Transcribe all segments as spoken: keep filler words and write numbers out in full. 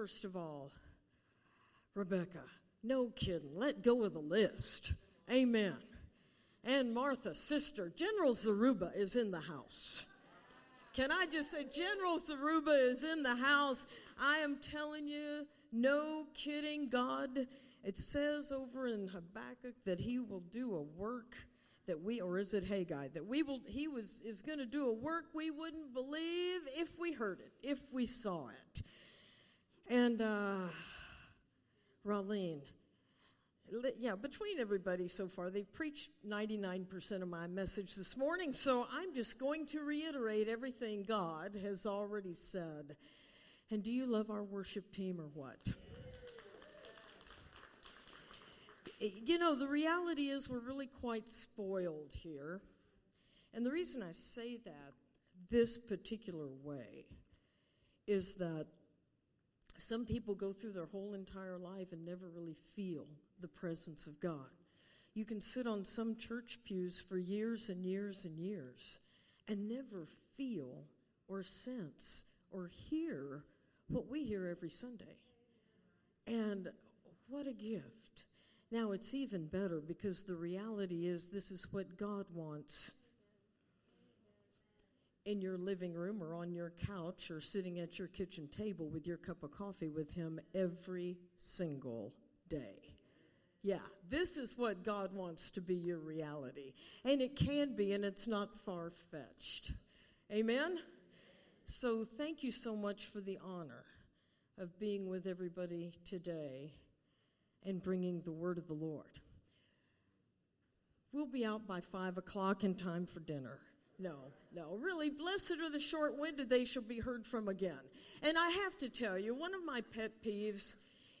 first of all, Rebecca, no kidding, let go of the list. Amen. And Martha, sister, General Zaruba is in the house. Can I just say, General Zaruba is in the house. I am telling you, no kidding, God. It says over in Habakkuk that he will do a work that we, or is it Haggai, that we will, he was, is going to do a work we wouldn't believe if we heard it, if we saw it. And, uh, Raleen, yeah, between everybody so far, they've preached ninety-nine percent of my message this morning, so I'm just going to reiterate everything God has already said. And do you love our worship team or what? You know, the reality is we're really quite spoiled here. And the reason I say that this particular way is that some people go through their whole entire life and never really feel the presence of God. You can sit on some church pews for years and years and years and never feel or sense or hear what we hear every Sunday. And what a gift. Now, it's even better because the reality is this is what God wants in your living room or on your couch or sitting at your kitchen table with your cup of coffee with him every single day. Yeah, this is what God wants to be your reality. And it can be, and it's not far-fetched. Amen? So thank you so much for the honor of being with everybody today and bringing the word of the Lord. We'll be out by five o'clock in time for dinner. No, no, really, blessed are the short-winded, they shall be heard from again. And I have to tell you, one of my pet peeves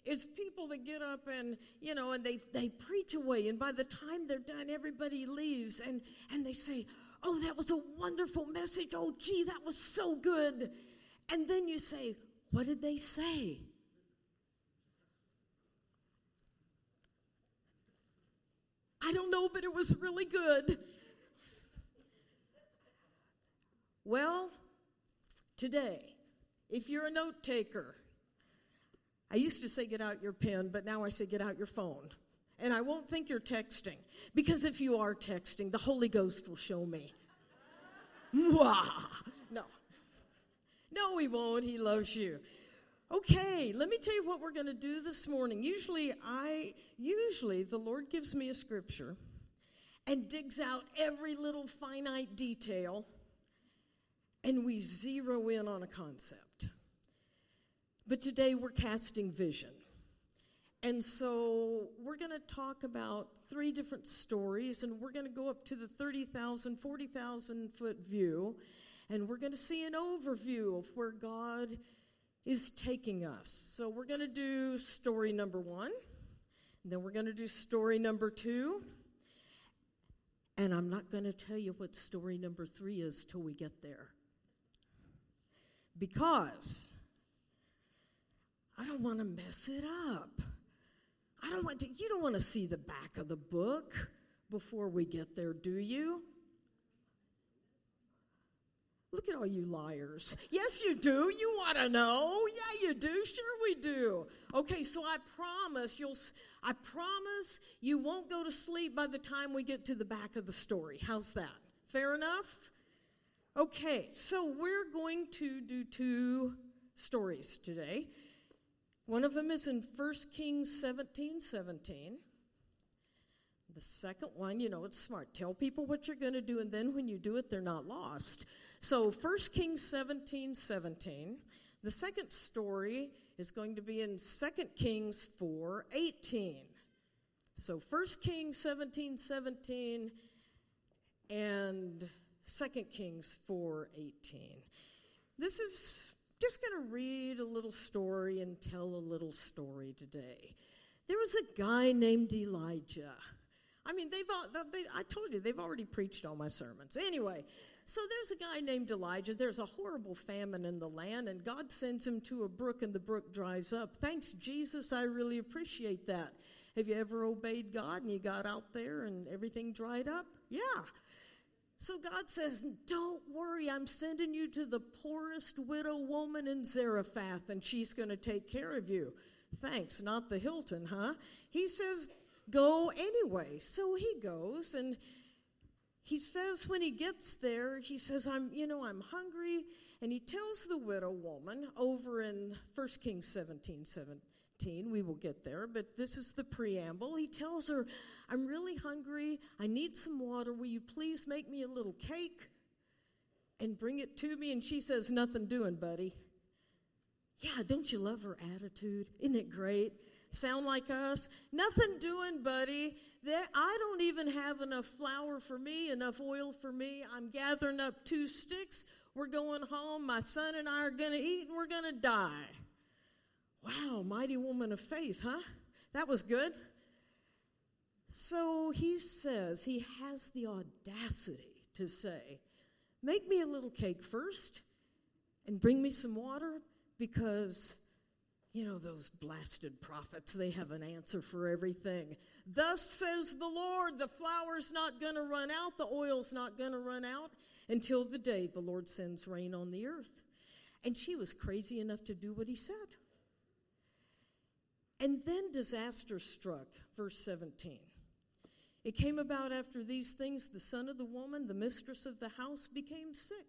is people that get up and, you know, and they, they preach away, and by the time they're done, everybody leaves, and, and they say, oh, that was a wonderful message. Oh, gee, that was so good. And then you say, what did they say? I don't know, but it was really good. Well, today, if you're a note taker, I used to say get out your pen, but now I say get out your phone. And I won't think you're texting, because if you are texting, the Holy Ghost will show me. Mwah! No. No, he won't. He loves you. Okay, let me tell you what we're going to do this morning. Usually I, usually the Lord gives me a scripture and digs out every little finite detail, and we zero in on a concept. But today we're casting vision. And so we're going to talk about three different stories, and we're going to go up to the thirty thousand, forty thousand foot view, and we're going to see an overview of where God is taking us. So we're going to do story number one, and then we're going to do story number two, and I'm not going to tell you what story number three is till we get there, because I don't want to mess it up. I don't want to, you don't want to see the back of the book before we get there, do you? Look at all you liars. Yes, you do. You want to know. Yeah, you do. Sure we do. Okay, so I promise you'll, I promise you won't go to sleep by the time we get to the back of the story. How's that? Fair enough? Okay, so we're going to do two stories today. One of them is in First Kings seventeen seventeen. The second one, you know, it's smart. Tell people what you're going to do, and then when you do it, they're not lost. So First Kings seventeen seventeen. The second story is going to be in Second Kings four eighteen. So First Kings seventeen seventeen and Second Kings four eighteen. This is just going to read a little story and tell a little story today. There was a guy named Elijah. I mean, they've all, they, I told you, they've already preached all my sermons. Anyway, so there's a guy named Elijah. There's a horrible famine in the land, and God sends him to a brook, and the brook dries up. Thanks, Jesus. I really appreciate that. Have you ever obeyed God, and you got out there, and everything dried up? Yeah. So God says, don't worry, I'm sending you to the poorest widow woman in Zarephath, and she's going to take care of you. Thanks, not the Hilton, huh? He says, go anyway. So he goes, and he says when he gets there, he says, I'm, you know, I'm hungry. And he tells the widow woman over in First Kings seventeen, seventeen, we will get there, but this is the preamble. He tells her, I'm really hungry. I need some water. Will you please make me a little cake and bring it to me? And she says, nothing doing, buddy. Yeah, don't you love her attitude? Isn't it great? Sound like us? Nothing doing, buddy. There, I don't even have enough flour for me, enough oil for me. I'm gathering up two sticks. We're going home. My son and I are going to eat, and we're going to die. Wow, mighty woman of faith, huh? That was good. So he says, he has the audacity to say, make me a little cake first and bring me some water because, you know, those blasted prophets, they have an answer for everything. Thus says the Lord, the flour's not going to run out, the oil's not going to run out until the day the Lord sends rain on the earth. And she was crazy enough to do what he said. And then disaster struck, verse seventeen. It came about after these things, the son of the woman, the mistress of the house, became sick.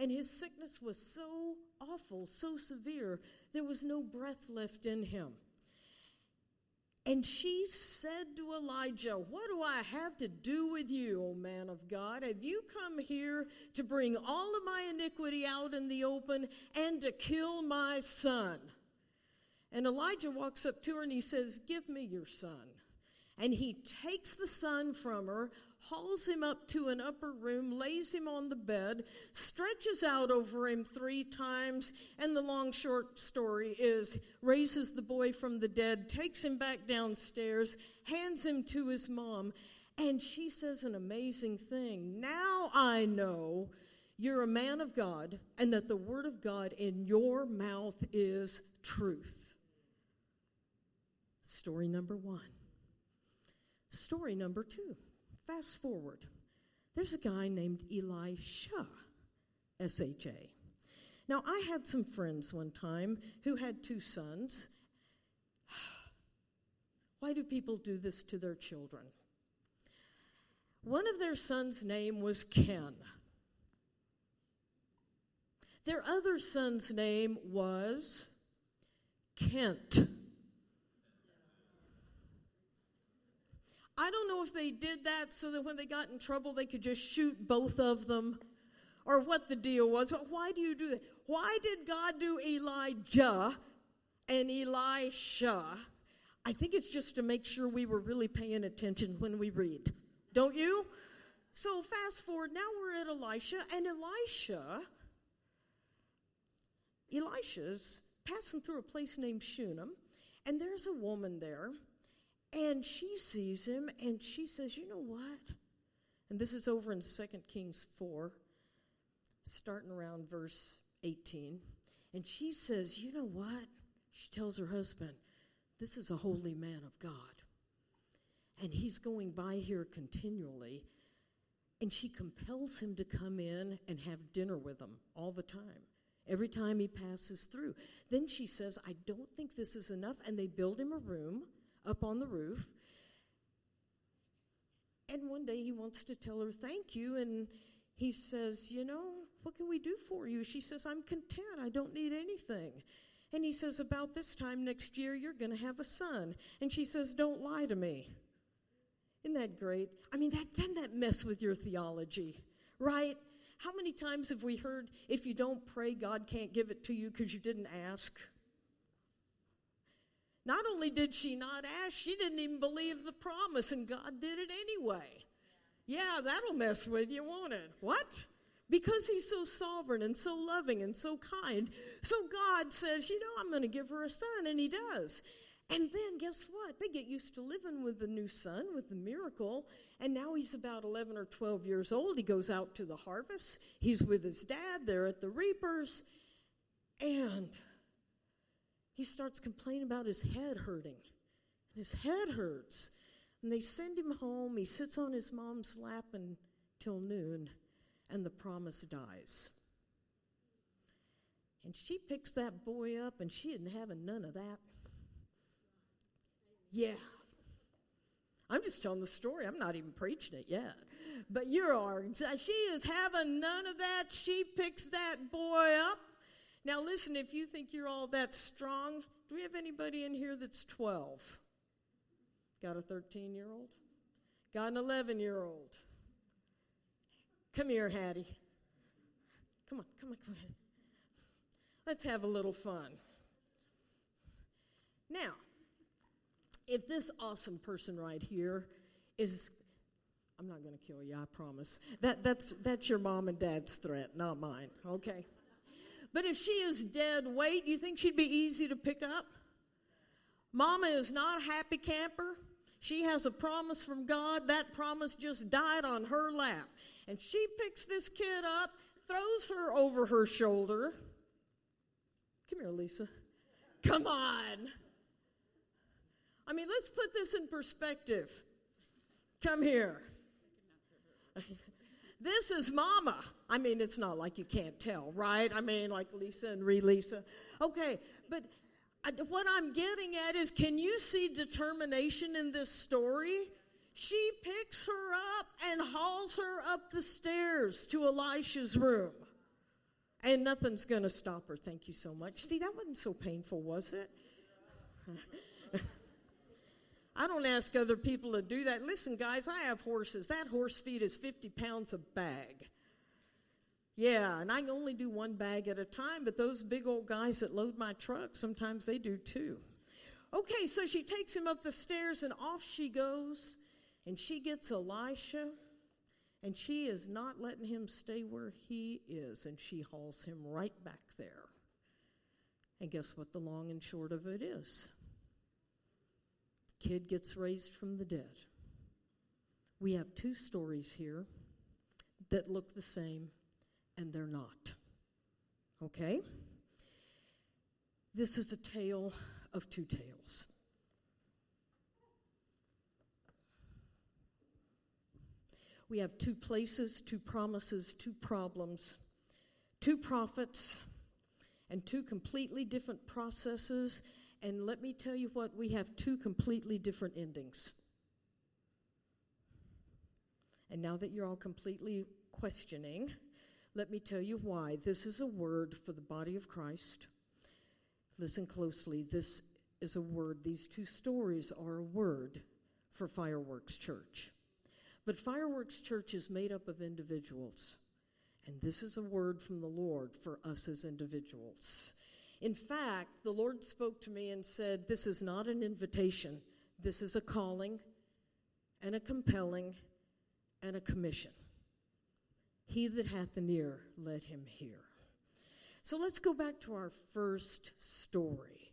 And his sickness was so awful, so severe, there was no breath left in him. And she said to Elijah, what do I have to do with you, O man of God? Have you come here to bring all of my iniquity out in the open and to kill my son? And Elijah walks up to her and he says, give me your son. And he takes the son from her, hauls him up to an upper room, lays him on the bed, stretches out over him three times, and the long short story is raises the boy from the dead, takes him back downstairs, hands him to his mom, and she says an amazing thing. Now I know you're a man of God and that the word of God in your mouth is truth. Story number one. Story number two. Fast forward. There's a guy named Elisha, S H A. Now, I had some friends one time who had two sons. Why do people do this to their children? One of their sons' name was Ken. Their other son's name was Kent. I don't know if they did that so that when they got in trouble, they could just shoot both of them or what the deal was. Why do you do that? Why did God do Elijah and Elisha? I think it's just to make sure we were really paying attention when we read. Don't you? So fast forward. Now we're at Elisha, and Elisha, Elisha's passing through a place named Shunem, and there's a woman there. And she sees him, and she says, you know what? And this is over in Second Kings four, starting around verse eighteen. And she says, you know what? She tells her husband, this is a holy man of God. And he's going by here continually. And she compels him to come in and have dinner with him all the time, every time he passes through. Then she says, I don't think this is enough. And they build him a room up on the roof. And one day he wants to tell her thank you, and he says, you know, what can we do for you? She says, I'm content. I don't need anything. And he says, about this time next year, you're going to have a son. And she says, don't lie to me. Isn't that great? I mean, that doesn't that mess with your theology, right? How many times have we heard, if you don't pray, God can't give it to you because you didn't ask? Not only did she not ask, she didn't even believe the promise, and God did it anyway. Yeah, that'll mess with you, won't it? What? Because he's so sovereign and so loving and so kind. So God says, you know, I'm going to give her a son, and he does. And then guess what? They get used to living with the new son, with the miracle, and now he's about eleven or twelve years old. He goes out to the harvest. He's with his dad. They're at the reapers, and he starts complaining about his head hurting. And his head hurts. And they send him home. He sits on his mom's lap and till noon, and the promise dies. And she picks that boy up, and she isn't having none of that. Yeah. I'm just telling the story. I'm not even preaching it yet. But you are. She is having none of that. She picks that boy up. Now, listen, if you think you're all that strong, do we have anybody in here that's twelve? Got a thirteen-year-old? Got an eleven-year-old? Come here, Hattie. Come on, come on, come on. Let's have a little fun. Now, if this awesome person right here is, I'm not going to kill you, I promise. That, that's, that's your mom and dad's threat, not mine, okay? But if she is dead weight, you think she'd be easy to pick up? Mama is not a happy camper. She has a promise from God. That promise just died on her lap. And she picks this kid up, throws her over her shoulder. Come here, Lisa. Come on. I mean, let's put this in perspective. Come here. This is Mama. I mean, it's not like you can't tell, right? I mean, like Lisa and re-Lisa. Okay, but I, what I'm getting at is, can you see determination in this story? She picks her up and hauls her up the stairs to Elisha's room. And nothing's going to stop her. Thank you so much. See, that wasn't so painful, was it? I don't ask other people to do that. Listen, guys, I have horses. That horse feed is fifty pounds a bag. Yeah, and I can only do one bag at a time, but those big old guys that load my truck, sometimes they do too. Okay, so she takes him up the stairs, and off she goes, and she gets Elisha, and she is not letting him stay where he is, and she hauls him right back there. And guess what the long and short of it is? Kid gets raised from the dead. We have two stories here that look the same, and they're not. Okay? This is a tale of two tales. We have two places, two promises, two problems, two prophets, and two completely different processes. And let me tell you what, we have two completely different endings. And now that you're all completely questioning, let me tell you why. This is a word for the body of Christ. Listen closely. This is a word. These two stories are a word for Fireworks Church. But Fireworks Church is made up of individuals. And this is a word from the Lord for us as individuals. In fact, the Lord spoke to me and said, this is not an invitation. This is a calling and a compelling and a commission. He that hath an ear, let him hear. So let's go back to our first story.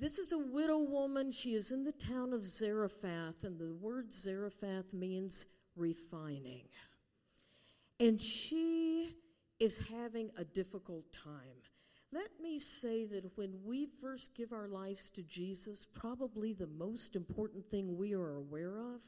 This is a widow woman. She is in the town of Zarephath, and the word Zarephath means refining. And she is having a difficult time. Let me say that when we first give our lives to Jesus, probably the most important thing we are aware of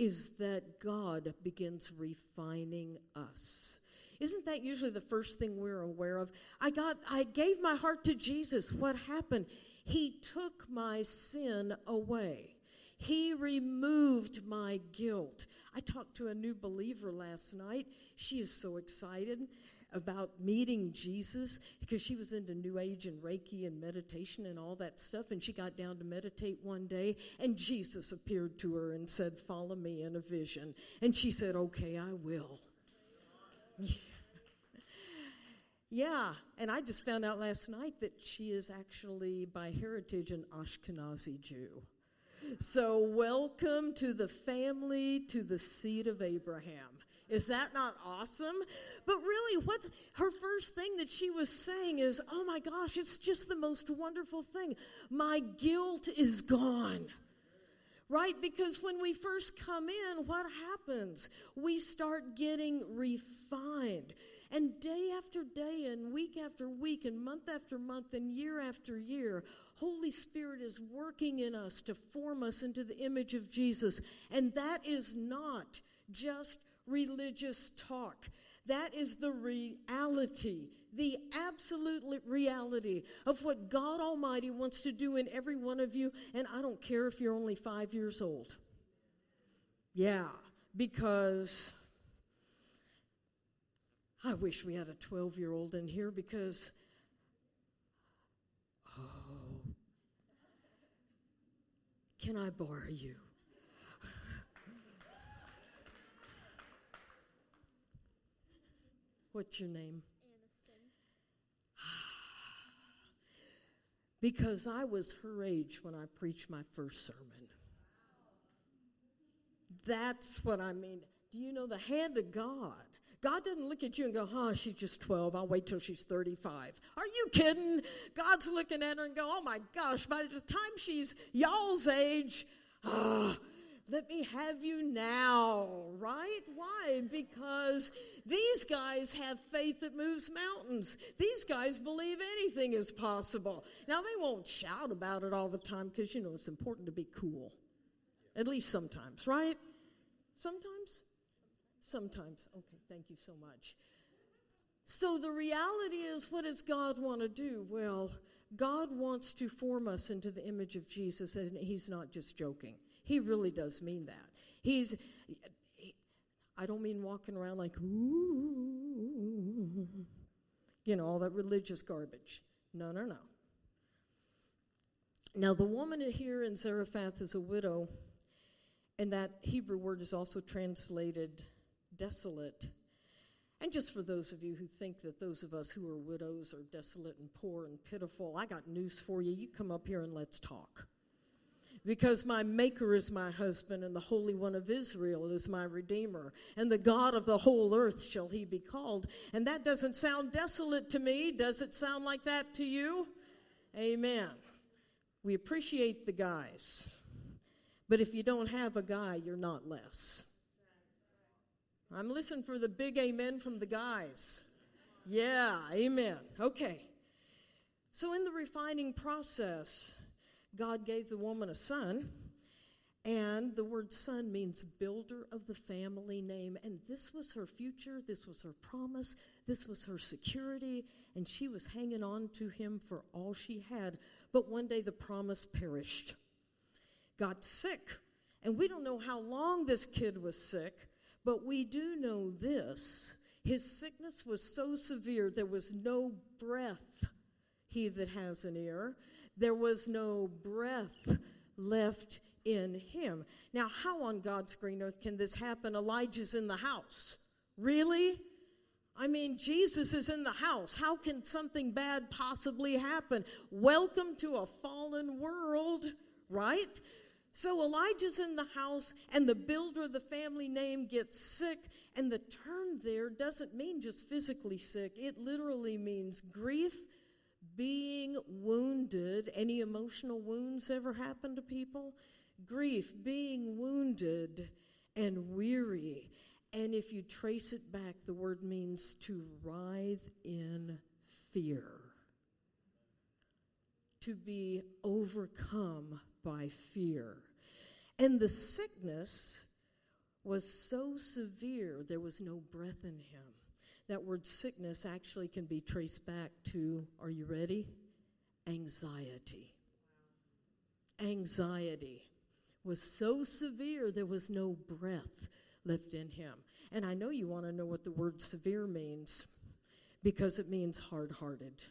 is that God begins refining us. Isn't that usually the first thing we're aware of? I got, I gave my heart to Jesus. What happened? He took my sin away. He removed my guilt. I talked to a new believer last night. She is so excited about meeting Jesus, because she was into New Age and Reiki and meditation and all that stuff, and she got down to meditate one day, and Jesus appeared to her and said, follow me in a vision. And she said, okay, I will. Yeah, yeah. And I just found out last night that she is actually by heritage an Ashkenazi Jew. So welcome to the family, to the seed of Abraham. Is that not awesome? But really, what's her first thing that she was saying is, oh my gosh, it's just the most wonderful thing. My guilt is gone, right? Because when we first come in, what happens? We start getting refined. And day after day and week after week and month after month and year after year, Holy Spirit is working in us to form us into the image of Jesus. And that is not just religious talk. That is the reality, the absolute reality of what God Almighty wants to do in every one of you. And I don't care if you're only five years old. Yeah, because I wish we had a twelve-year-old in here because, oh, can I borrow you? What's your name? Aniston. Because I was her age when I preached my first sermon. That's what I mean. Do you know the hand of God? God doesn't look at you and go, oh, she's just twelve. I'll wait till she's thirty-five. Are you kidding? God's looking at her and go, oh, my gosh, by the time she's y'all's age, oh, let me have you now, right? Why? Because these guys have faith that moves mountains. These guys believe anything is possible. Now, they won't shout about it all the time because, you know, it's important to be cool. At least sometimes, right? Sometimes? Sometimes. Okay, thank you so much. So the reality is, what does God want to do? Well, God wants to form us into the image of Jesus, and he's not just joking. He really does mean that. He's, he, I don't mean walking around like, ooh, you know, all that religious garbage. No, no, no. Now, the woman here in Zarephath is a widow, and that Hebrew word is also translated desolate. And just for those of you who think that those of us who are widows are desolate and poor and pitiful, I got news for you. You come up here and let's talk. Because my Maker is my husband, and the Holy One of Israel is my Redeemer, and the God of the whole earth shall he be called. And that doesn't sound desolate to me. Does it sound like that to you? Amen. We appreciate the guys, but if you don't have a guy, you're not less. I'm listening for the big amen from the guys. Yeah, amen. Okay. So in the refining process, God gave the woman a son, and the word son means builder of the family name, and this was her future, this was her promise, this was her security, and she was hanging on to him for all she had. But one day the promise perished. Got sick. And we don't know how long this kid was sick, but we do know this. His sickness was so severe there was no breath, he that has an ear. There was no breath left in him. Now, how on God's green earth can this happen? Elijah's in the house. Really? I mean, Jesus is in the house. How can something bad possibly happen? Welcome to a fallen world, right? So Elijah's in the house, and the builder of the family name gets sick, and the term there doesn't mean just physically sick. It literally means grief, being wounded. Any emotional wounds ever happen to people? Grief, being wounded, and weary. And if you trace it back, the word means to writhe in fear, to be overcome by fear. And the sickness was so severe, there was no breath in him. That word sickness actually can be traced back to, are you ready? Anxiety. Anxiety was so severe, there was no breath left in him. And I know you want to know what the word severe means, because it means hard-hearted.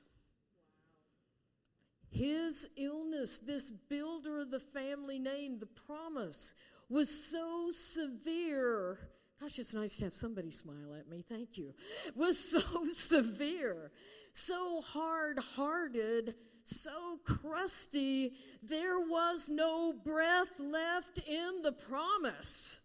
His illness, this builder of the family name, the promise, was so severe. Gosh, it's nice to have somebody smile at me. Thank you. Was so severe, so hard-hearted, so crusty, there was no breath left in the promise.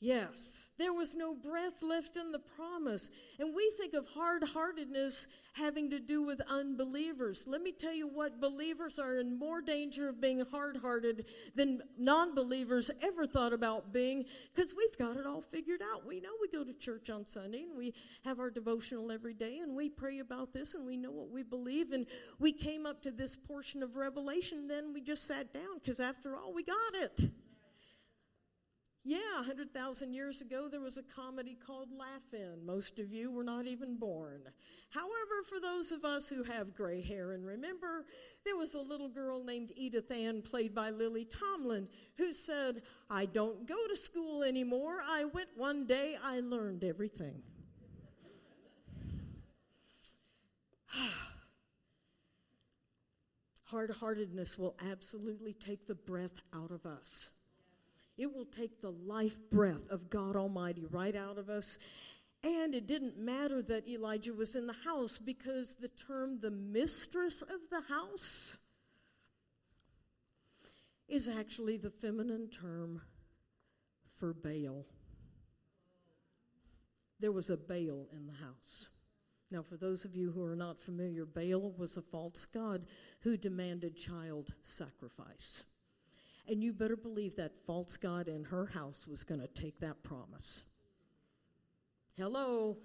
Yes, there was no breath left in the promise. And we think of hard-heartedness having to do with unbelievers. Let me tell you what, believers are in more danger of being hard-hearted than non-believers ever thought about being, because we've got it all figured out. We know we go to church on Sunday, and we have our devotional every day, and we pray about this, and we know what we believe, and we came up to this portion of Revelation, then we just sat down, because after all, we got it. Yeah, one hundred thousand years ago, there was a comedy called Laugh-In. Most of you were not even born. However, for those of us who have gray hair and remember, there was a little girl named Edith Ann, played by Lily Tomlin, who said, "I don't go to school anymore. I went one day. I learned everything." Hard-heartedness will absolutely take the breath out of us. It will take the life breath of God Almighty right out of us. And it didn't matter that Elijah was in the house, because the term "the mistress of the house" is actually the feminine term for Baal. There was a Baal in the house. Now, for those of you who are not familiar, Baal was a false god who demanded child sacrifice. And you better believe that false god in her house was going to take that promise. Hello?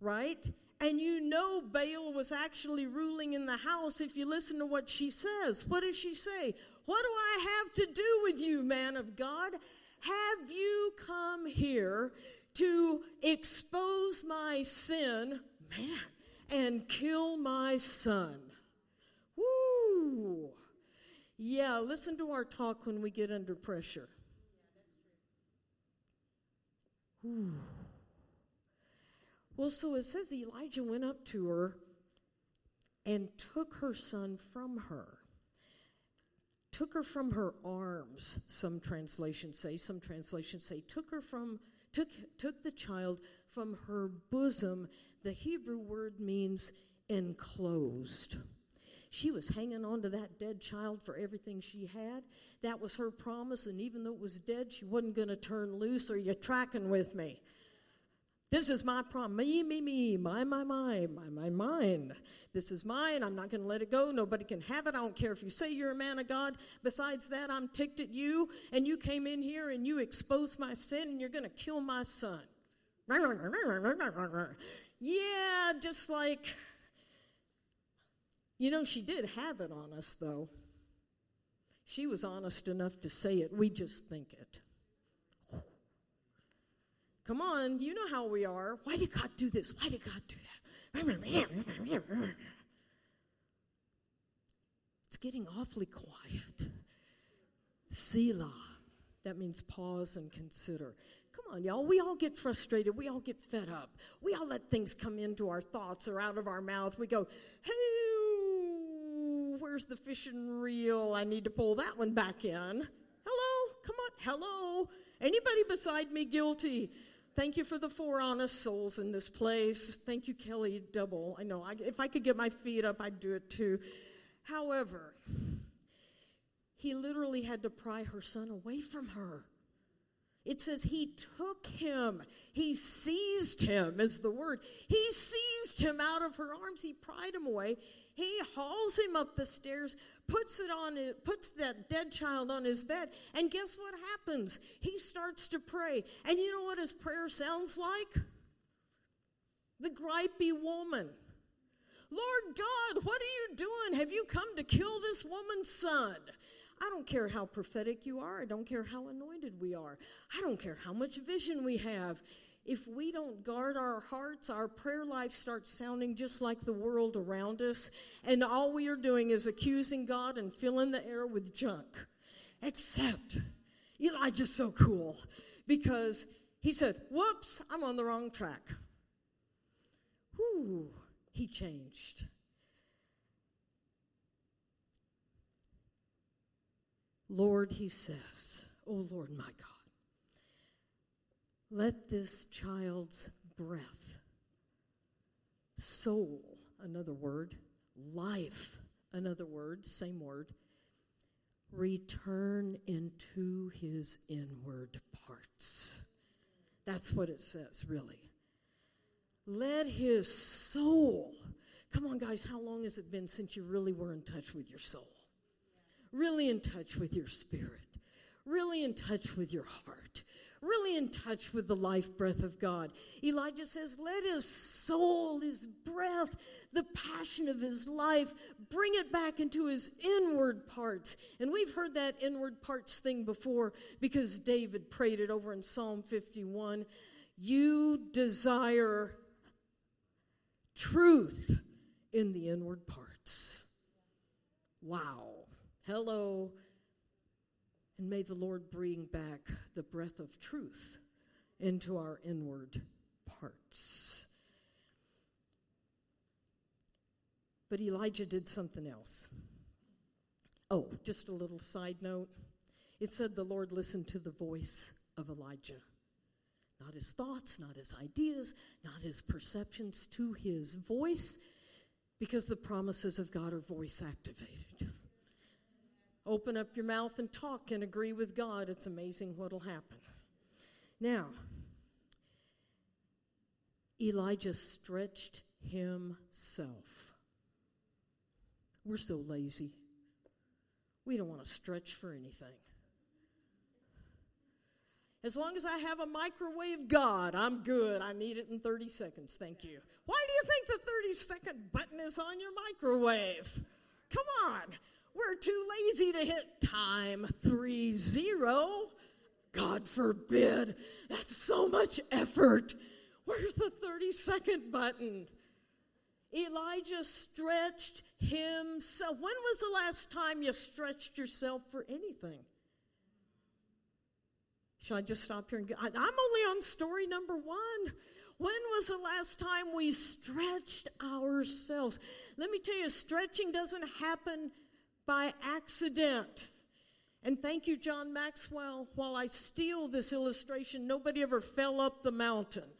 Right? And you know Baal was actually ruling in the house if you listen to what she says. What does she say? "What do I have to do with you, man of God? Have you come here to expose my sin, man, and kill my son?" Woo! Yeah, listen to our talk when we get under pressure. Yeah, that's true. Woo. Well, so it says Elijah went up to her and took her son from her. Took her from her arms, some translations say. Some translations say took her from took took the child from her bosom. The Hebrew word means enclosed. She was hanging on to that dead child for everything she had. That was her promise, and even though it was dead, she wasn't going to turn loose. Are you tracking with me? This is my promise. Me, me, me, my, my, my, my, my, mine. This is mine. I'm not going to let it go. Nobody can have it. I don't care if you say you're a man of God. Besides that, I'm ticked at you, and you came in here, and you exposed my sin, and you're going to kill my son. Yeah, just like... You know, she did have it on us, though. She was honest enough to say it. We just think it. Come on, you know how we are. Why did God do this? Why did God do that? It's getting awfully quiet. Selah. That means pause and consider. Come on, y'all. We all get frustrated. We all get fed up. We all let things come into our thoughts or out of our mouth. We go, "Hey, where's the fishing reel? I need to pull that one back in." Hello? Come on. Hello? Anybody beside me guilty? Thank you for the four honest souls in this place. Thank you, Kelly Double. I know. I, if I could get my feet up, I'd do it too. However, he literally had to pry her son away from her. It says he took him. He seized him is the word. He seized him out of her arms. He pried him away. He hauls him up the stairs, puts it on, puts that dead child on his bed, and guess what happens? He starts to pray. And you know what his prayer sounds like? The gripey woman. "Lord God, what are you doing? Have you come to kill this woman's son?" I don't care how prophetic you are. I don't care how anointed we are. I don't care how much vision we have. If we don't guard our hearts, our prayer life starts sounding just like the world around us, and all we are doing is accusing God and filling the air with junk. Except Elijah's so cool, because he said, "Whoops, I'm on the wrong track." Whew, he changed. "Lord," he says, "oh Lord my God, let this child's breath, soul," another word, life, another word, same word, "return into his inward parts." That's what it says, really. Let his soul, come on guys, how long has it been since you really were in touch with your soul? Really in touch with your spirit, really in touch with your heart, really in touch with the life breath of God. Elijah says, let his soul, his breath, the passion of his life, bring it back into his inward parts. And we've heard that inward parts thing before because David prayed it over in Psalm fifty-one. You desire truth in the inward parts. Wow. Hello. And may the Lord bring back the breath of truth into our inward parts. But Elijah did something else. Oh, just a little side note. It said the Lord listened to the voice of Elijah. Not his thoughts, not his ideas, not his perceptions, to his voice, because the promises of God are voice activated. Open up your mouth and talk and agree with God. It's amazing what'll happen. Now, Elijah stretched himself. We're so lazy. We don't want to stretch for anything. As long as I have a microwave God, I'm good. I need it in thirty seconds. Thank you. Why do you think the thirty-second button is on your microwave? Come on. We're too lazy to hit time three zero. God forbid. That's so much effort. Where's the thirty-second button? Elijah stretched himself. When was the last time you stretched yourself for anything? Should I just stop here and go? I'm only on story number one. When was the last time we stretched ourselves? Let me tell you, stretching doesn't happen by accident. And thank you, John Maxwell. While I steal this illustration, nobody ever fell up the mountain.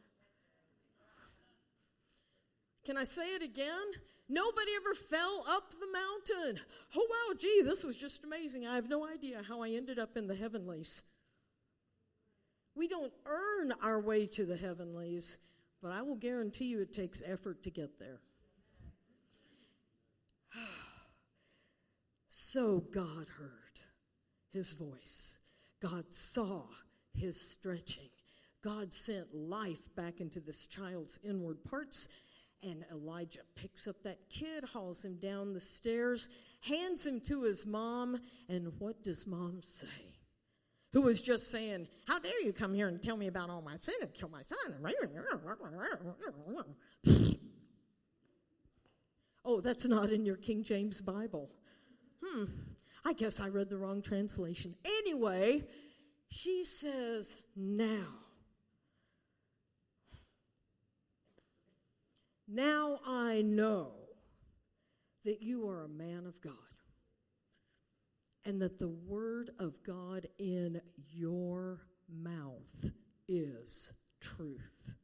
Can I say it again? Nobody ever fell up the mountain. Oh, wow, gee, this was just amazing. I have no idea how I ended up in the heavenlies. We don't earn our way to the heavenlies, but I will guarantee you it takes effort to get there. So God heard his voice. God saw his stretching. God sent life back into this child's inward parts, and Elijah picks up that kid, hauls him down the stairs, hands him to his mom, and what does mom say? Who was just saying, how dare you come here and tell me about all my sin and kill my son? Oh, that's not in your King James Bible. Hmm, I guess I read the wrong translation. Anyway, she says, now. Now I know that you are a man of God, and that the word of God in your mouth is truth.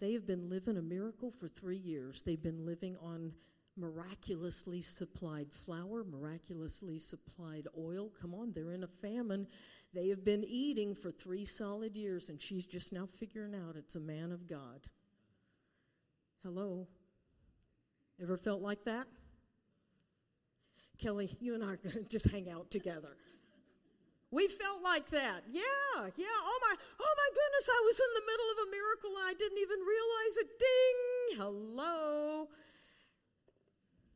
They have been living a miracle for three years. They've been living on miraculously supplied flour, miraculously supplied oil. Come on, they're in a famine. They have been eating for three solid years, and she's just now figuring out it's a man of God. Hello? Ever felt like that? Kelly, you and I are going to just hang out together. We felt like that. Yeah, yeah. Oh, my oh my goodness, I was in the middle of a miracle. I didn't even realize it. Ding. Hello.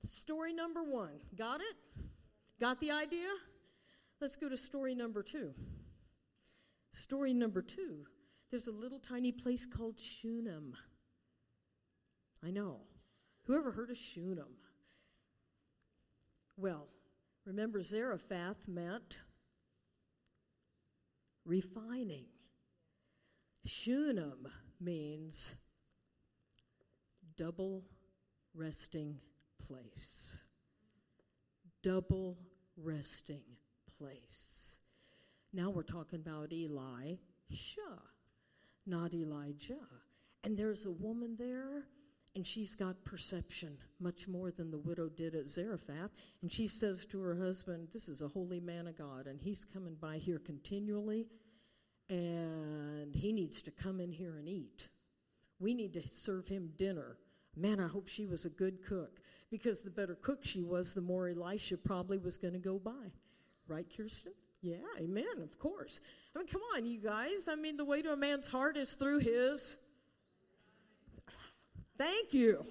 Story number one. Got it? Got the idea? Let's go to story number two. Story number two. There's a little tiny place called Shunem. I know. Whoever heard of Shunem? Well, remember Zarephath meant refining. Shunem means double resting place. Double resting place. Now we're talking about Elisha, not Elijah. And there's a woman there, and she's got perception, much more than the widow did at Zarephath. And she says to her husband, this is a holy man of God, and he's coming by here continually, and he needs to come in here and eat. We need to serve him dinner. Man, I hope she was a good cook, because the better cook she was, the more Elisha probably was going to go by. Right, Kirsten? Yeah, amen, of course. I mean, come on, you guys. I mean, the way to a man's heart is through his. Thank you.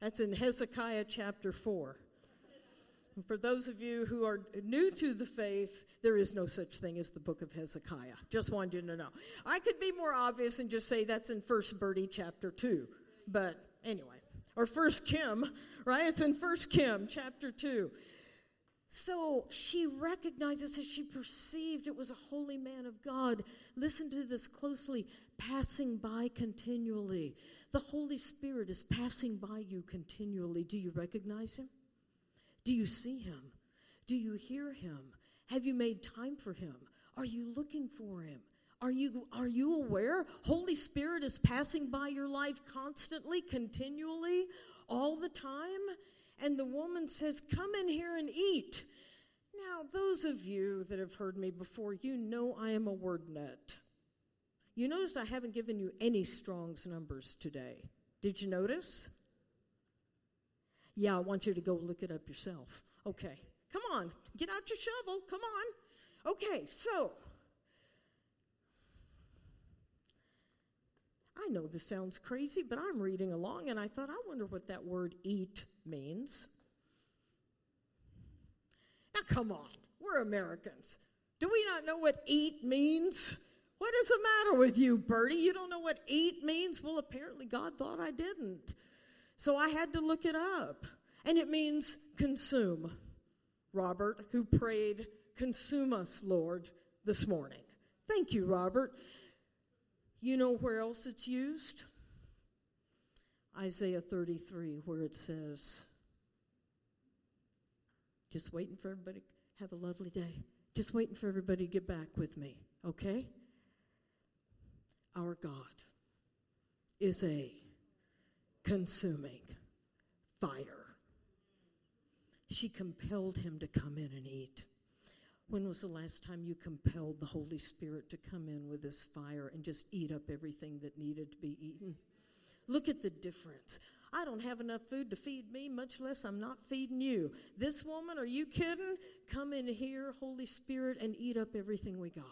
That's in Hezekiah chapter four. And for those of you who are new to the faith, there is no such thing as the book of Hezekiah. Just wanted you to know. I could be more obvious and just say that's in First Birdie chapter two. But anyway, or First Kim, right? It's in First Kim chapter two. So she recognizes that she perceived it was a holy man of God. Listen to this closely. Passing by continually. The Holy Spirit is passing by you continually. Do you recognize him? Do you see him? Do you hear him? Have you made time for him? Are you looking for him? Are you, are you aware? Holy Spirit is passing by your life constantly, continually, all the time. And the woman says, come in here and eat. Now, those of you that have heard me before, you know I am a word nut. You notice I haven't given you any Strong's numbers today. Did you notice? Yeah, I want you to go look it up yourself. Okay, come on. Get out your shovel. Come on. Okay, so I know this sounds crazy, but I'm reading along, and I thought, I wonder what that word eat means. Now, come on. We're Americans. Do we not know what eat means? What is the matter with you, Bertie? You don't know what eat means? Well, apparently God thought I didn't. So I had to look it up. And it means consume. Robert, who prayed, consume us, Lord, this morning. Thank you, Robert. You know where else it's used? Isaiah thirty-three, where it says, just waiting for everybody. Have a lovely day. Just waiting for everybody to get back with me, okay? Our God is a consuming fire. She compelled him to come in and eat. When was the last time you compelled the Holy Spirit to come in with this fire and just eat up everything that needed to be eaten? Look at the difference. I don't have enough food to feed me, much less I'm not feeding you. This woman, are you kidding? Come in here, Holy Spirit, and eat up everything we got.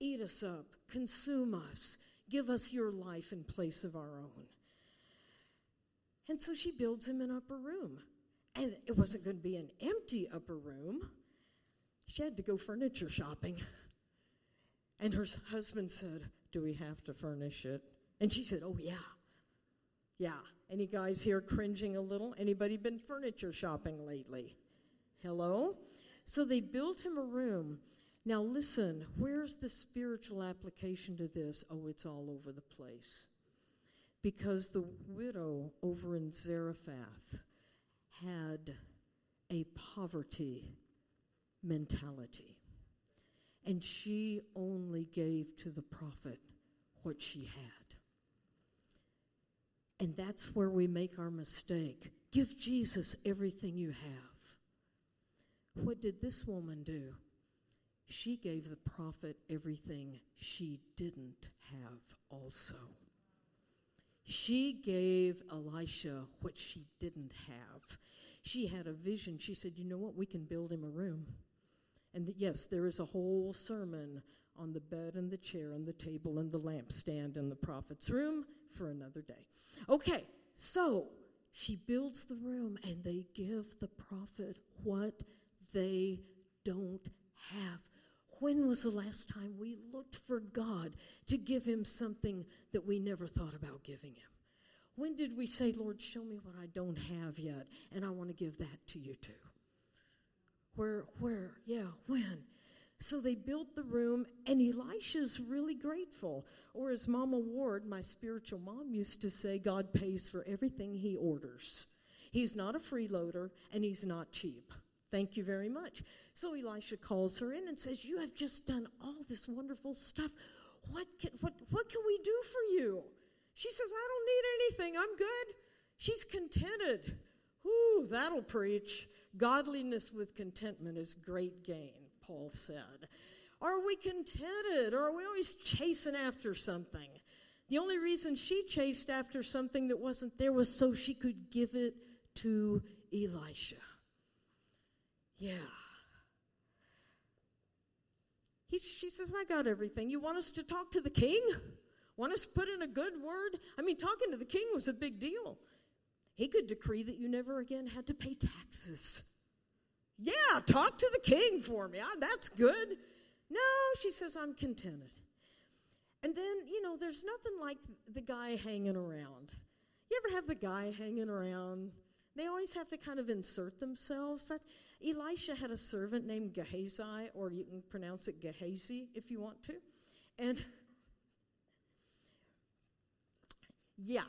Eat us up. Consume us. Give us your life in place of our own. And so she builds him an upper room. And it wasn't going to be an empty upper room. She had to go furniture shopping. And her husband said, do we have to furnish it? And she said, oh, yeah. Yeah. Any guys here cringing a little? Anybody been furniture shopping lately? Hello? So they built him a room. Now listen, where's the spiritual application to this? Oh, it's all over the place. Because the widow over in Zarephath had a poverty mentality. And she only gave to the prophet what she had. And that's where we make our mistake. Give Jesus everything you have. What did this woman do? She gave the prophet everything she didn't have also. She gave Elisha what she didn't have. She had a vision. She said, you know what? We can build him a room. And th- yes, there is a whole sermon on the bed and the chair and the table and the lampstand and the prophet's room for another day. Okay, so she builds the room, and they give the prophet what they don't have. When was the last time we looked for God to give him something that we never thought about giving him? When did we say, Lord, show me what I don't have yet, and I want to give that to you too? Where, where, yeah, when? So they built the room, and Elisha's really grateful. Or as Mama Ward, my spiritual mom, used to say, God pays for everything he orders. He's not a freeloader, and he's not cheap. Thank you very much. So Elisha calls her in and says, you have just done all this wonderful stuff. What can, what, what can we do for you? She says, I don't need anything. I'm good. She's contented. Ooh, that'll preach. Godliness with contentment is great gain, Paul said. Are we contented, or are we always chasing after something? The only reason she chased after something that wasn't there was so she could give it to Elisha. Yeah, He, she says, I got everything. You want us to talk to the king? Want us to put in a good word? I mean, talking to the king was a big deal. He could decree that you never again had to pay taxes. Yeah, talk to the king for me. I, that's good. No, she says, I'm contented. And then, you know, there's nothing like the guy hanging around. You ever have the guy hanging around? They always have to kind of insert themselves. That, Elisha had a servant named Gehazi, or you can pronounce it Gehazi if you want to. And, yeah.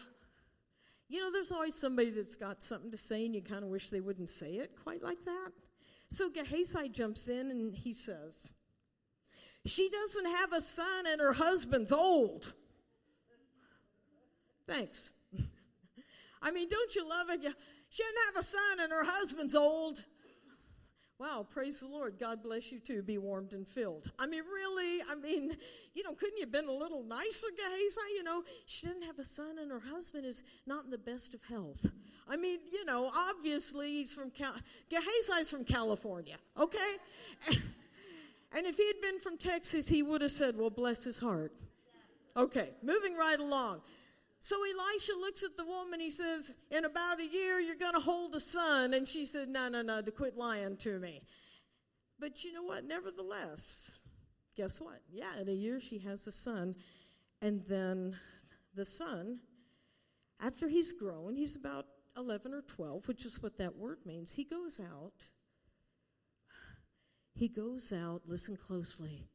You know, there's always somebody that's got something to say, and you kind of wish they wouldn't say it quite like that. So Gehazi jumps in, and he says, she doesn't have a son, and her husband's old. Thanks. I mean, don't you love it? She doesn't have a son, and her husband's old. Wow, praise the Lord. God bless you, too. Be warmed and filled. I mean, really, I mean, you know, couldn't you have been a little nicer, Gehazi? You know, she didn't have a son, and her husband is not in the best of health. I mean, you know, obviously, he's from Cal- Gehazi's from California, okay? And if he had been from Texas, he would have said, well, bless his heart. Okay, moving right along. So Elisha looks at the woman, he says, in about a year, you're going to hold a son. And she said, no, no, no, to quit lying to me. But you know what? Nevertheless, guess what? Yeah, in a year she has a son. And then the son, after he's grown, he's about eleven or twelve, which is what that word means. He goes out. He goes out, listen closely,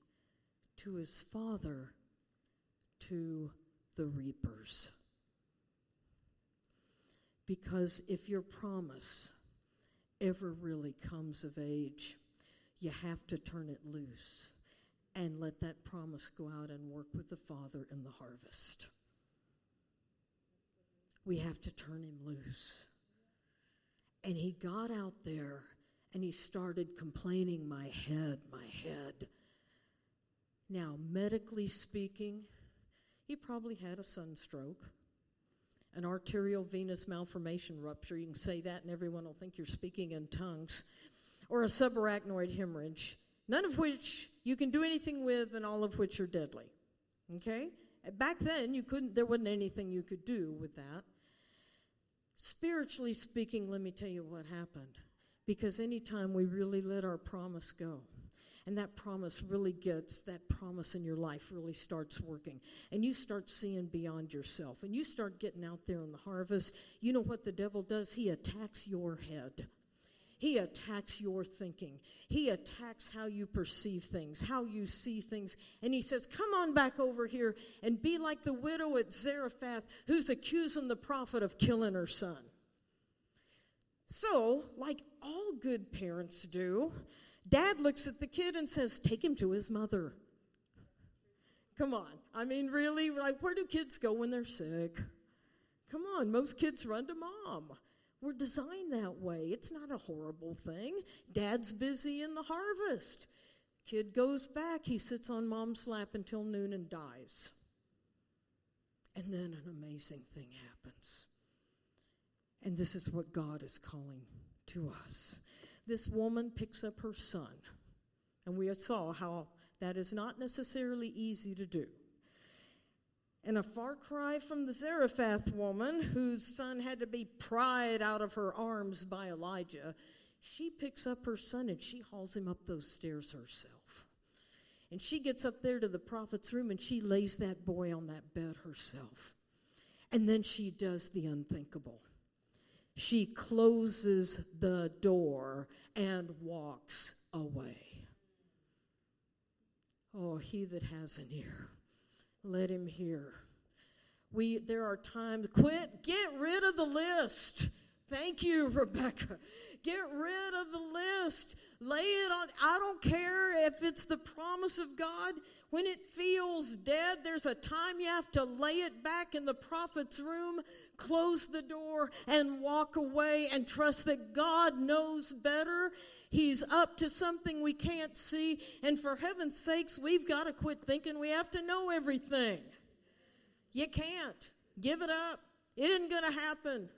to his father, to the reapers. Because if your promise ever really comes of age, you have to turn it loose and let that promise go out and work with the Father in the harvest. We have to turn him loose. And he got out there and he started complaining, my head, my head. Now, medically speaking, he probably had a sunstroke, an arterial venous malformation rupture. You can say that and everyone will think you're speaking in tongues. Or a subarachnoid hemorrhage, none of which you can do anything with and all of which are deadly. Okay? Back then, you couldn't. There wasn't anything you could do with that. Spiritually speaking, let me tell you what happened. Because anytime we really let our promise go, and that promise really gets, that promise in your life really starts working. And you start seeing beyond yourself. And you start getting out there in the harvest. You know what the devil does? He attacks your head. He attacks your thinking. He attacks how you perceive things, how you see things. And he says, come on back over here and be like the widow at Zarephath who's accusing the prophet of killing her son. So, like all good parents do, Dad looks at the kid and says, take him to his mother. Come on. I mean, really, like, where do kids go when they're sick? Come on, most kids run to mom. We're designed that way. It's not a horrible thing. Dad's busy in the harvest. Kid goes back. He sits on mom's lap until noon and dies. And then an amazing thing happens. And this is what God is calling to us. This woman picks up her son, and we saw how that is not necessarily easy to do. And a far cry from the Zarephath woman, whose son had to be pried out of her arms by Elijah, she picks up her son and she hauls him up those stairs herself. And she gets up there to the prophet's room and she lays that boy on that bed herself. And then she does the unthinkable. She closes the door and walks away. Oh, he that has an ear, let him hear. We, there are times, quit, get rid of the list. Thank you, Rebecca. Get rid of the list. Lay it on. I don't care if it's the promise of God. When it feels dead, there's a time you have to lay it back in the prophet's room, close the door, and walk away and trust that God knows better. He's up to something we can't see. And for heaven's sakes, we've got to quit thinking we have to know everything. You can't. Give it up. It isn't going to happen.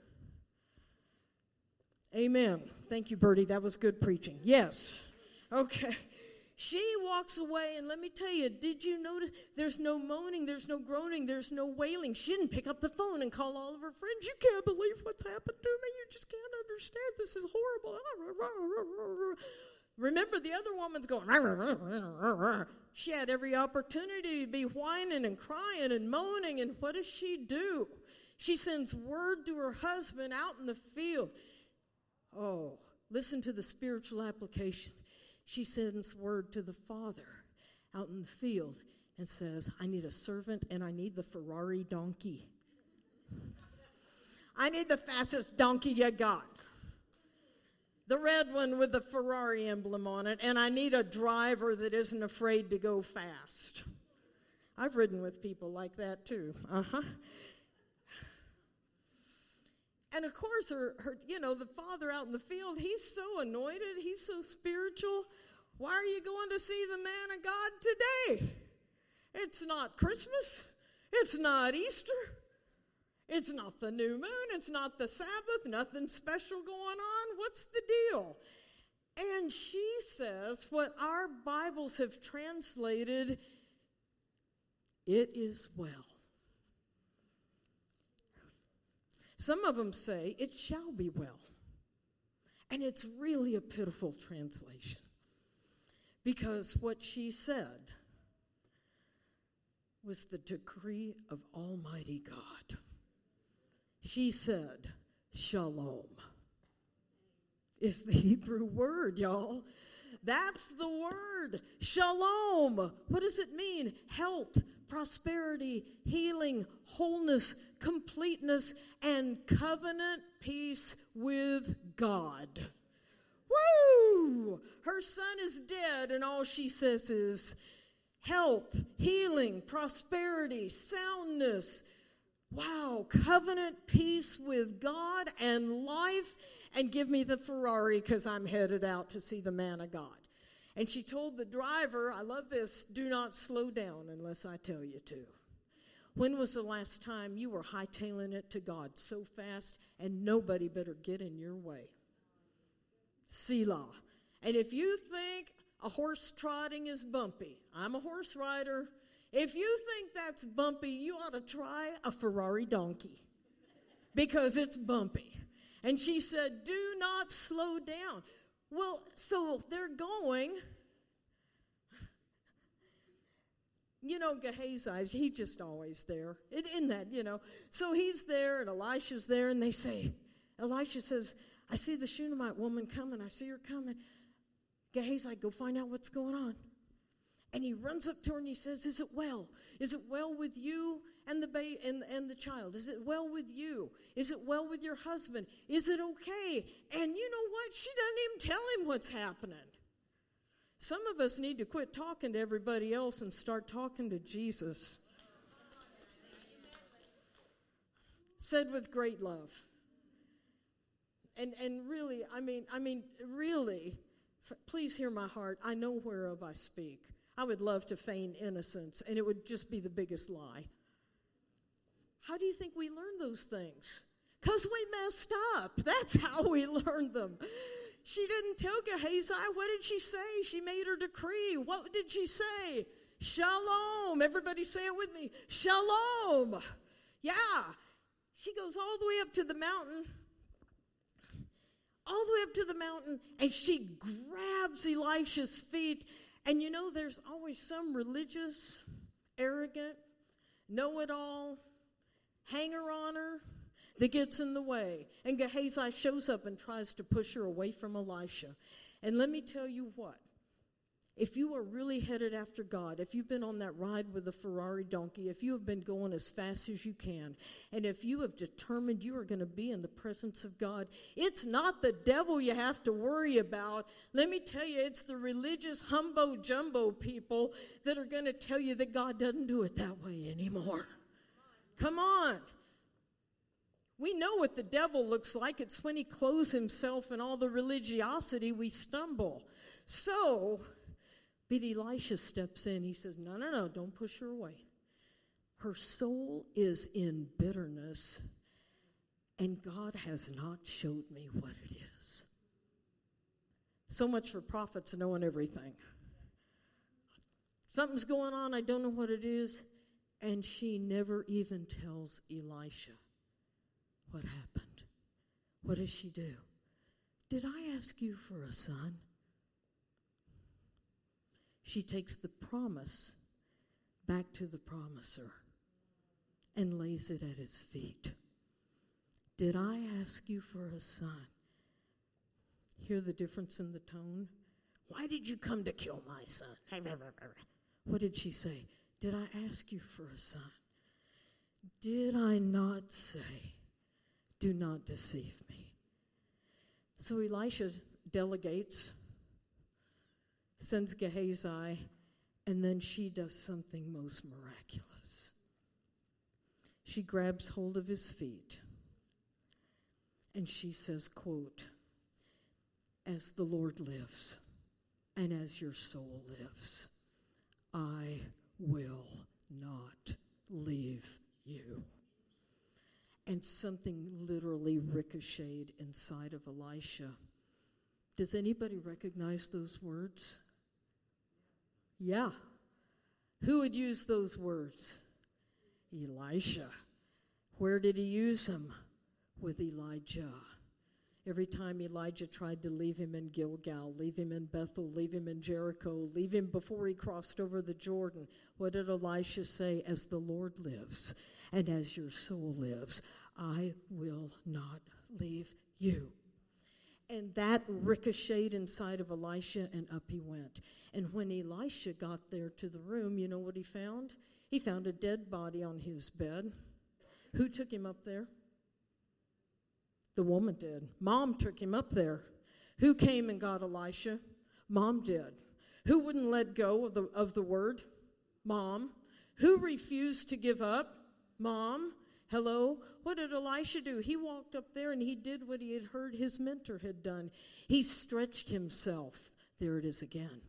Amen. Thank you, Bertie. That was good preaching. Yes. Okay. She walks away, and let me tell you, did you notice there's no moaning, there's no groaning, there's no wailing. She didn't pick up the phone and call all of her friends. You can't believe what's happened to me. You just can't understand. This is horrible. Remember, the other woman's going, rah, rah, rah, rah, rah. She had every opportunity to be whining and crying and moaning, and what does she do? She sends word to her husband out in the field. Oh, listen to the spiritual application. She sends word to the father out in the field and says, I need a servant, and I need the Ferrari donkey. I need the fastest donkey you got. The red one with the Ferrari emblem on it, and I need a driver that isn't afraid to go fast. I've ridden with people like that too. Uh-huh. And of course, her, her, you know, the father out in the field, he's so anointed, he's so spiritual. Why are you going to see the man of God today? It's not Christmas. It's not Easter. It's not the new moon. It's not the Sabbath. Nothing special going on. What's the deal? And she says what our Bibles have translated, it is well. Some of them say, it shall be well. And it's really a pitiful translation. Because what she said was the decree of Almighty God. She said, shalom is the Hebrew word, y'all. That's the word, shalom. What does it mean? Health, prosperity, healing, wholeness, completeness, and covenant peace with God. Woo! Her son is dead, and all she says is health, healing, prosperity, soundness, wow, covenant peace with God and life, and give me the Ferrari because I'm headed out to see the man of God. And she told the driver, I love this, do not slow down unless I tell you to. When was the last time you were hightailing it to God so fast and nobody better get in your way? Selah. And if you think a horse trotting is bumpy, I'm a horse rider. If you think that's bumpy, you ought to try a Ferrari donkey because it's bumpy. And she said, do not slow down. Well, so they're going. You know, Gehazi, he just always there. It, in that, you know. So he's there and Elisha's there, and they say, Elisha says, I see the Shunammite woman coming. I see her coming. Gehazi, go find out what's going on. And he runs up to her and he says, is it well? Is it well with you and the ba- and, and the child? Is it well with you? Is it well with your husband? Is it okay? And you know what? She doesn't even tell him what's happening. Some of us need to quit talking to everybody else and start talking to Jesus. Said with great love. And and really, I mean, I mean, really, f- please hear my heart. I know whereof I speak. I would love to feign innocence, and it would just be the biggest lie. How do you think we learn those things? Because we messed up. That's how we learned them. She didn't tell Gehazi. What did she say? She made her decree. What did she say? Shalom. Everybody say it with me. Shalom. Yeah. She goes all the way up to the mountain. All the way up to the mountain, and she grabs Elisha's feet. And you know, there's always some religious, arrogant, know-it-all, hanger-oner that gets in the way. And Gehazi shows up and tries to push her away from Elisha. And let me tell you what. If you are really headed after God, if you've been on that ride with a Ferrari donkey, if you have been going as fast as you can, and if you have determined you are going to be in the presence of God, it's not the devil you have to worry about. Let me tell you, it's the religious humbo-jumbo people that are going to tell you that God doesn't do it that way anymore. Come on. We know what the devil looks like. It's when he clothes himself in all the religiosity, we stumble. So, but Elisha steps in. He says, no, no, no, don't push her away. Her soul is in bitterness, and God has not showed me what it is. So much for prophets knowing everything. Something's going on. I don't know what it is. And she never even tells Elisha what happened. What does she do? Did I ask you for a son? She takes the promise back to the promiser and lays it at his feet. Did I ask you for a son? Hear the difference in the tone? Why did you come to kill my son? What did she say? Did I ask you for a son? Did I not say, do not deceive me? So Elisha delegates, sends Gehazi, and then she does something most miraculous. She grabs hold of his feet, and she says, quote, as the Lord lives, and as your soul lives, I will not leave you. And something literally ricocheted inside of Elisha. Does anybody recognize those words? Yeah. Who would use those words? Elisha. Where did he use them? With Elijah. Every time Elijah tried to leave him in Gilgal, leave him in Bethel, leave him in Jericho, leave him before he crossed over the Jordan, what did Elisha say? As the Lord lives and as your soul lives, I will not leave you. And that ricocheted inside of Elisha, and up he went. And when Elisha got there to the room, you know what he found? He found a dead body on his bed. Who took him up there? The woman did. Mom took him up there. Who came and got Elisha? Mom did. Who wouldn't let go of the of the word? Mom. Who refused to give up? Mom. Hello? What did Elisha do? He walked up there and he did what he had heard his mentor had done. He stretched himself. There it is again.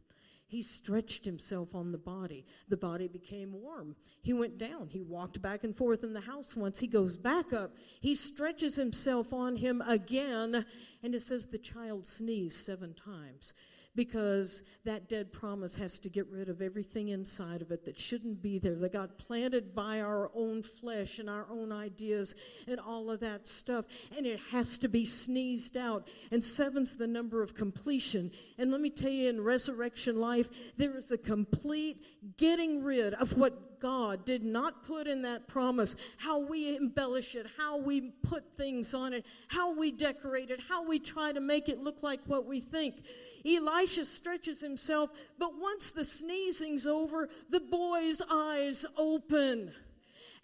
He stretched himself on the body. The body became warm. He went down. He walked back and forth in the house once. He goes back up. He stretches himself on him again. And it says the child sneezed seven times because that dead promise has to get rid of everything inside of it that shouldn't be there. That got planted by our own flesh and our own ideas and all of that stuff. And it has to be sneezed out. And seven's the number of completion. And let me tell you, in resurrection life, there is a complete getting rid of what God did not put in that promise, how we embellish it, how we put things on it, how we decorate it, how we try to make it look like what we think. Elisha stretches himself, but once the sneezing's over, the boy's eyes open.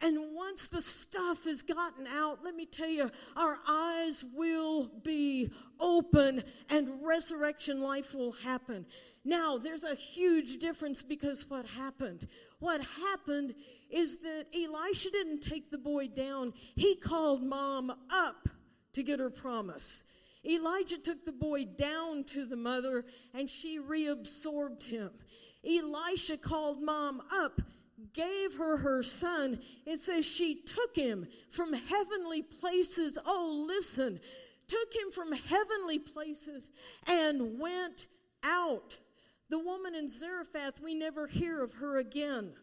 And once the stuff is gotten out, let me tell you, our eyes will be open and resurrection life will happen. Now, there's a huge difference because what happened? What happened is that Elisha didn't take the boy down. He called Mom up to get her promise. Elijah took the boy down to the mother, and she reabsorbed him. Elisha called Mom up, gave her her son. It says she took him from heavenly places. Oh, listen, took him from heavenly places and went out. The woman in Zarephath, we never hear of her again.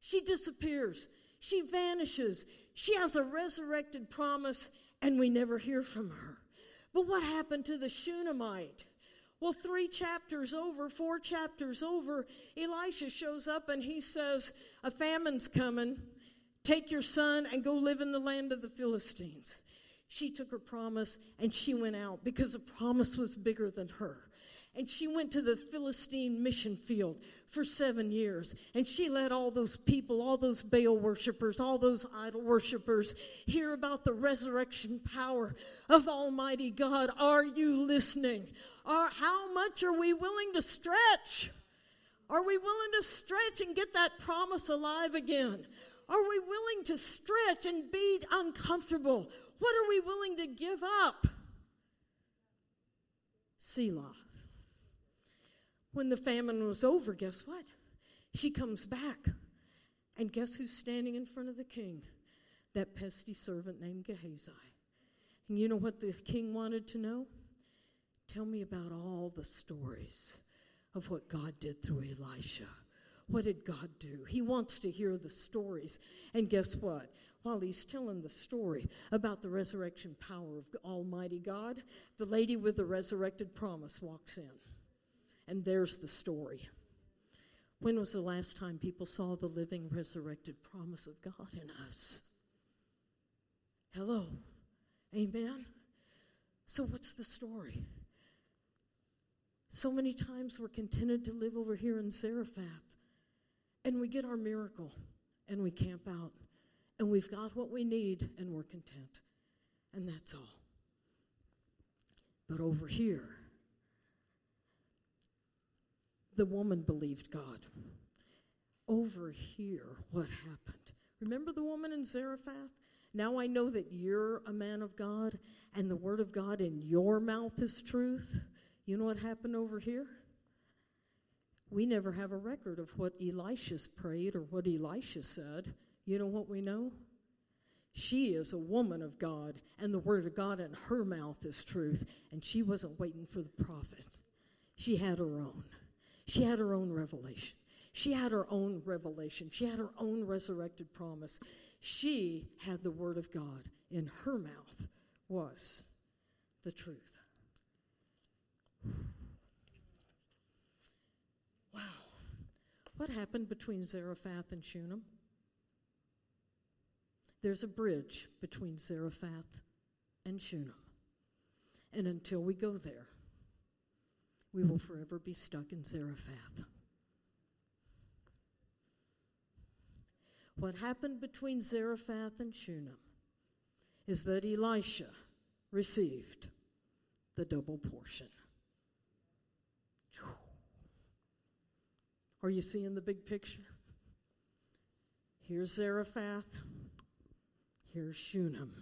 She disappears. She vanishes. She has a resurrected promise, and we never hear from her. But what happened to the Shunammite? Well, three chapters over, four chapters over, Elisha shows up and he says, a famine's coming. Take your son and go live in the land of the Philistines. She took her promise and she went out because the promise was bigger than her. And she went to the Philistine mission field for seven years. And she let all those people, all those Baal worshipers, all those idol worshipers hear about the resurrection power of Almighty God. Are you listening? Are, how much are we willing to stretch? Are we willing to stretch and get that promise alive again? Are we willing to stretch and be uncomfortable? What are we willing to give up? Selah. When the famine was over, guess what? She comes back. And guess who's standing in front of the king? That pesky servant named Gehazi. And you know what the king wanted to know? Tell me about all the stories of what God did through Elisha. What did God do? He wants to hear the stories. And guess what? While he's telling the story about the resurrection power of Almighty God, the lady with the resurrected promise walks in. And there's the story. When was the last time people saw the living, resurrected promise of God in us? Hello. Amen. So what's the story? So many times we're contented to live over here in Zarephath, and we get our miracle, and we camp out, and we've got what we need, and we're content. And that's all. But over here, the woman believed God. Over here, what happened? Remember the woman in Zarephath? Now I know that you're a man of God, and the word of God in your mouth is truth. You know what happened over here? We never have a record of what Elisha's prayed or what Elisha said. You know what we know? She is a woman of God, and the word of God in her mouth is truth, and she wasn't waiting for the prophet. She had her own. She had her own revelation. She had her own revelation. She had her own resurrected promise. She had the word of God. In her mouth was the truth. Wow. What happened between Zarephath and Shunem? There's a bridge between Zarephath and Shunem. And until we go there, we will forever be stuck in Zarephath. What happened between Zarephath and Shunem is that Elisha received the double portion. Are you seeing the big picture? Here's Zarephath. Here's Shunem.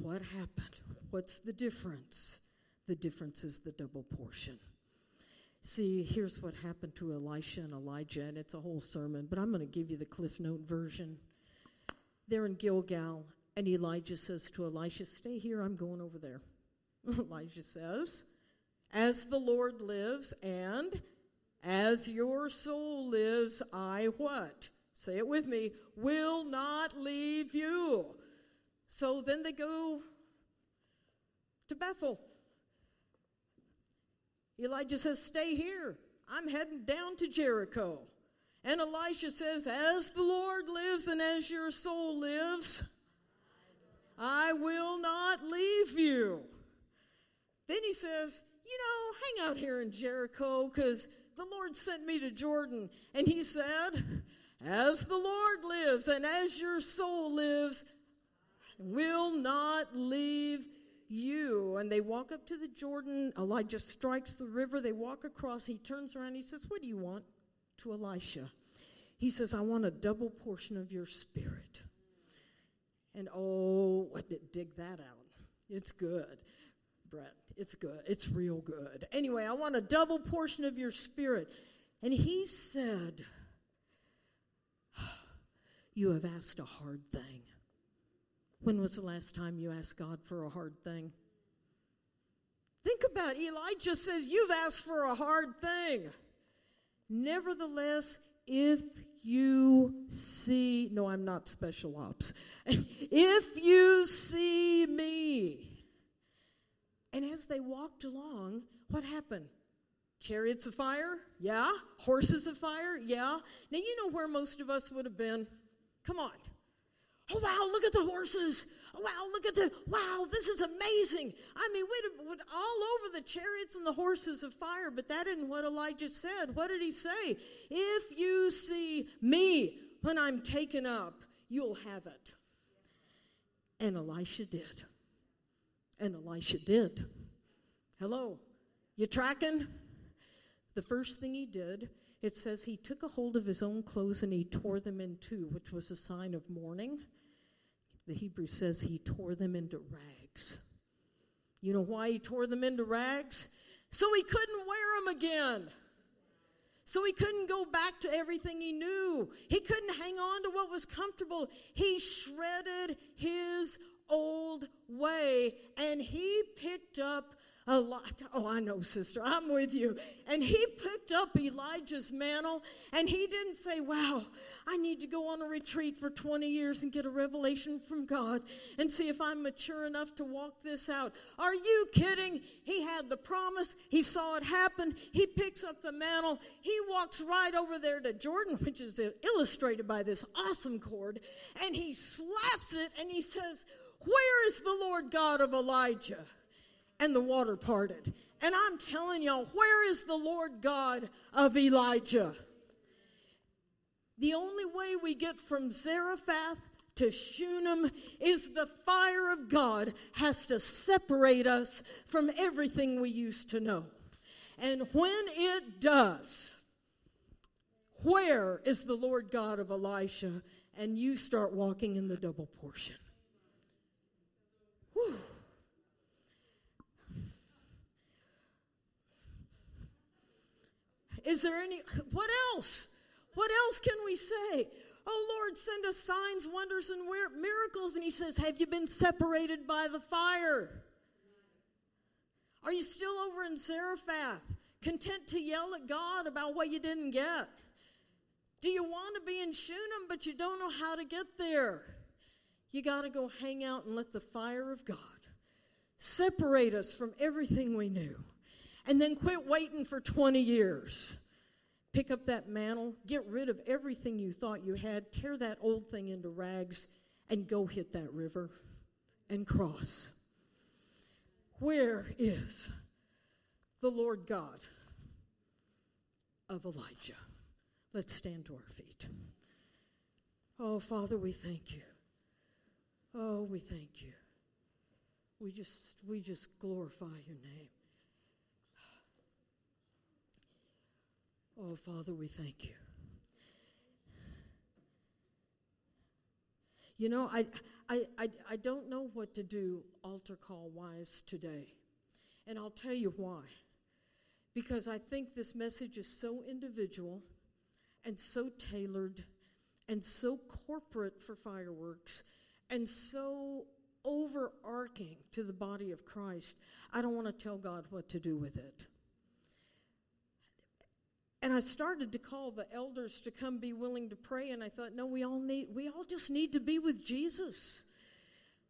What happened? What's the difference? The difference is the double portion. See, here's what happened to Elisha and Elijah, and it's a whole sermon, but I'm going to give you the Cliff Note version. They're in Gilgal, and Elijah says to Elisha, "Stay here, I'm going over there." Elijah says, "As the Lord lives, and as your soul lives, I what? Say it with me, will not leave you." So then they go to Bethel. Elijah says, "Stay here. I'm heading down to Jericho." And Elisha says, "As the Lord lives and as your soul lives, I will not leave you." Then he says, "You know, hang out here in Jericho because the Lord sent me to Jordan." And he said, "As the Lord lives and as your soul lives, I will not leave you. You and they walk up to the Jordan. Elijah strikes the river. They walk across. He turns around. He says, "What do you want?" To Elisha, he says, "I want a double portion of your spirit." And oh, what did dig that out? It's good, Brett. It's good. It's real good. Anyway, I want a double portion of your spirit. And he said, "You have asked a hard thing." When was the last time you asked God for a hard thing? Think about it. Elijah says, "You've asked for a hard thing." Nevertheless, if you see, no, I'm not special ops. If you see me. And as they walked along, what happened? Chariots of fire? Yeah. Horses of fire? Yeah. Now, you know where most of us would have been. Come on. Oh, wow, look at the horses. Oh, wow, look at the, wow, this is amazing. I mean, we'd, we'd all over the chariots and the horses of fire, but that isn't what Elijah said. What did he say? "If you see me when I'm taken up, you'll have it." And Elisha did. And Elisha did. Hello, you tracking? The first thing he did, it says he took a hold of his own clothes and he tore them in two, which was a sign of mourning. The Hebrew says he tore them into rags. You know why he tore them into rags? So he couldn't wear them again. So he couldn't go back to everything he knew. He couldn't hang on to what was comfortable. He shredded his old way, and he picked up a lot. Oh, I know, sister. I'm with you. And he picked up Elijah's mantle, and he didn't say, wow, I need to go on a retreat for twenty years and get a revelation from God and see if I'm mature enough to walk this out. Are you kidding? He had the promise. He saw it happen. He picks up the mantle. He walks right over there to Jordan, which is illustrated by this awesome cord, and he slaps it, and he says, where is the Lord God of Elijah? And the water parted. And I'm telling y'all, where is the Lord God of Elijah? The only way we get from Zarephath to Shunem is the fire of God has to separate us from everything we used to know. And when it does, where is the Lord God of Elisha? And you start walking in the double portion. Whew. Is there any, what else? What else can we say? Oh, Lord, send us signs, wonders, and miracles. And he says, have you been separated by the fire? Are you still over in Zarephath, content to yell at God about what you didn't get? Do you want to be in Shunem, but you don't know how to get there? You got to go hang out and let the fire of God separate us from everything we knew. And then quit waiting for twenty years. Pick up that mantle, get rid of everything you thought you had, tear that old thing into rags, and go hit that river and cross. Where is the Lord God of Elijah? Let's stand to our feet. Oh, Father, we thank you. Oh, we thank you. We just, we just glorify your name. Oh, Father, we thank you. You know, I, I, I, I don't know what to do altar call-wise today. And I'll tell you why. Because I think this message is so individual and so tailored and so corporate for fireworks and so overarching to the body of Christ. I don't want to tell God what to do with it. And I started to call the elders to come be willing to pray, and I thought, no, we all need, we all just need to be with Jesus.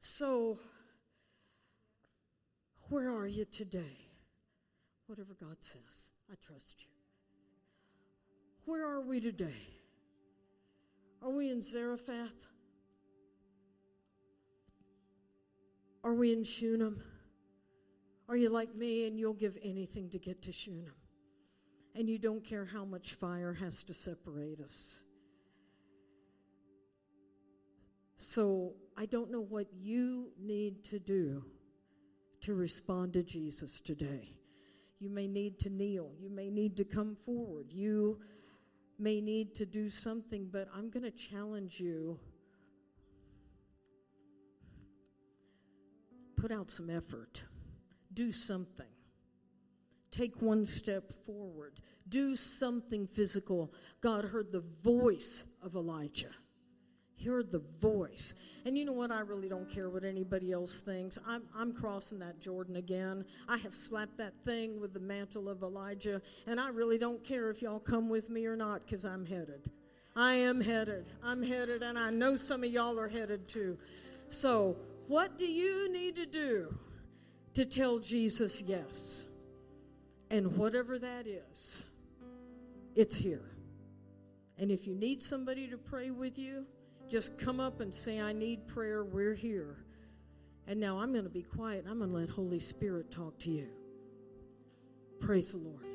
So, where are you today? Whatever God says, I trust you. Where are we today? Are we in Zarephath? Are we in Shunem? Are you like me and you'll give anything to get to Shunem? And you don't care how much fire has to separate us. So I don't know what you need to do to respond to Jesus today. You may need to kneel. You may need to come forward. You may need to do something, but I'm going to challenge you. Put out some effort. Do something. Take one step forward. Do something physical. God heard the voice of Elijah. He heard the voice. And you know what? I really don't care what anybody else thinks. I'm, I'm crossing that Jordan again. I have slapped that thing with the mantle of Elijah, and I really don't care if y'all come with me or not, because I'm headed. I am headed. I'm headed, and I know some of y'all are headed too. So what do you need to do to tell Jesus yes? And whatever that is, it's here. And if you need somebody to pray with you, just come up and say, I need prayer. We're here. And now I'm going to be quiet. I'm going to let Holy Spirit talk to you. Praise the Lord.